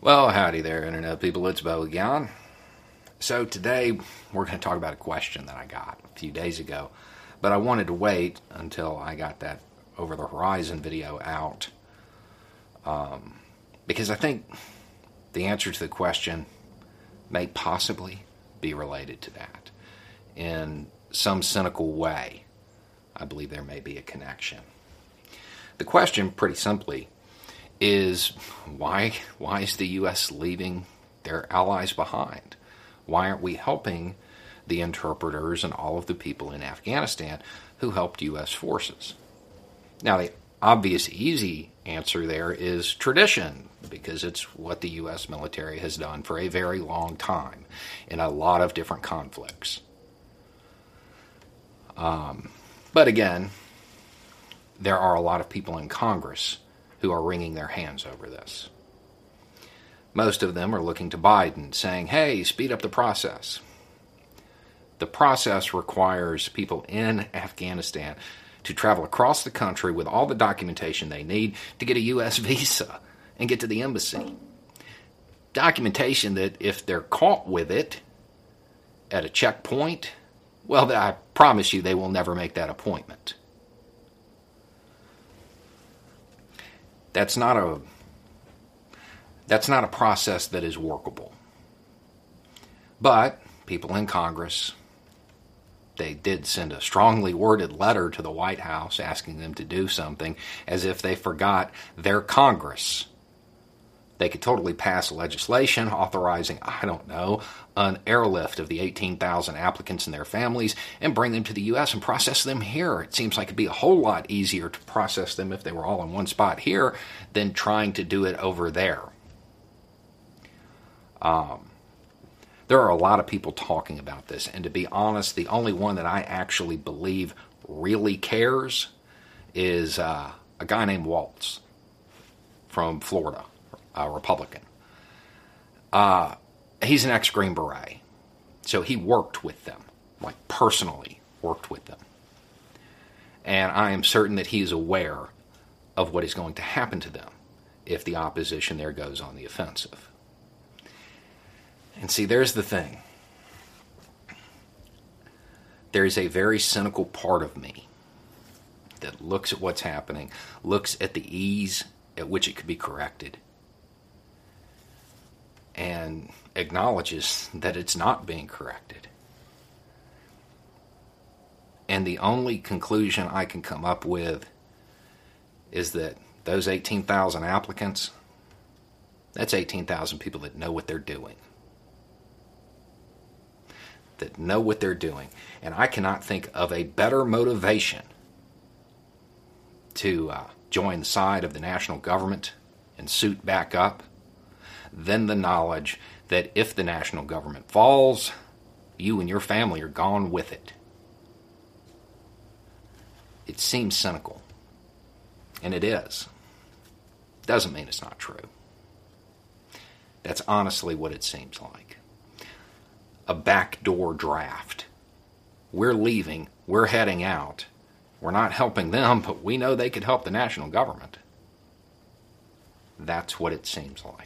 Well, howdy there, Internet people. It's Bo again. So today, we're going to talk about a question that I got a few days ago, but I wanted to wait until I got that Over the Horizon video out, because I think the answer to the question may possibly be related to that. In some cynical way, I believe there may be a connection. The question, pretty simply, is why is the U.S. leaving their allies behind? Why aren't we helping the interpreters and all of the people in Afghanistan who helped U.S. forces? Now, the obvious easy answer there is tradition, because it's what the U.S. military has done for a very long time in a lot of different conflicts. But again, there are a lot of people in Congress who are wringing their hands over this. Most of them are looking to Biden, saying, hey, speed up the process. The process requires people in Afghanistan to travel across the country with all the documentation they need to get a U.S. visa and get to the embassy. Documentation that, if they're caught with it at a checkpoint, well, I promise you they will never make that appointment. That's not a process that is workable. But people in Congress, they did send a strongly worded letter to the White House asking them to do something, as if they forgot their Congress. They could totally pass legislation authorizing, I don't know, an airlift of the 18,000 applicants and their families and bring them to the U.S. and process them here. It seems like it'd be a whole lot easier to process them if they were all in one spot here than trying to do it over there. There are a lot of people talking about this, and to be honest, the only one that I actually believe really cares is a guy named Waltz from Florida. A Republican. He's an ex-Green Beret, so he worked with them, like personally worked with them. And I am certain that he is aware of what is going to happen to them if the opposition there goes on the offensive. And see, there's the thing. There is a very cynical part of me that looks at what's happening, looks at the ease at which it could be corrected, and acknowledges that it's not being corrected. And the only conclusion I can come up with is that those 18,000 applicants, that's 18,000 people that know what they're doing. That know what they're doing. And I cannot think of a better motivation to join the side of the national government and suit back up than the knowledge that if the national government falls, you and your family are gone with it. It seems cynical, and it is. Doesn't mean it's not true. That's honestly what it seems like. A backdoor draft. We're leaving, we're heading out. We're not helping them, but we know they could help the national government. That's what it seems like.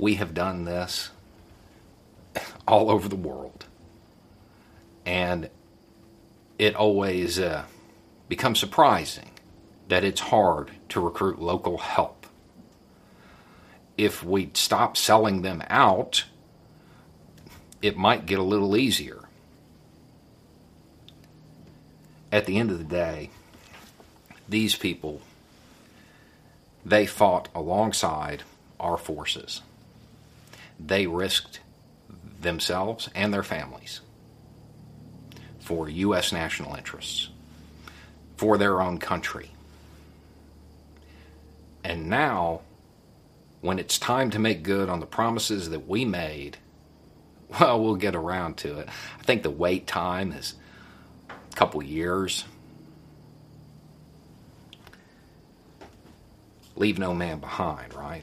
We have done this all over the world, and it always becomes surprising that it's hard to recruit local help. If we stop selling them out, it might get a little easier. At the end of the day, these people, they fought alongside our forces. They risked themselves and their families for U.S. national interests, for their own country. And now, when it's time to make good on the promises that we made, well, we'll get around to it. I think the wait time is a couple years. Leave no man behind, right?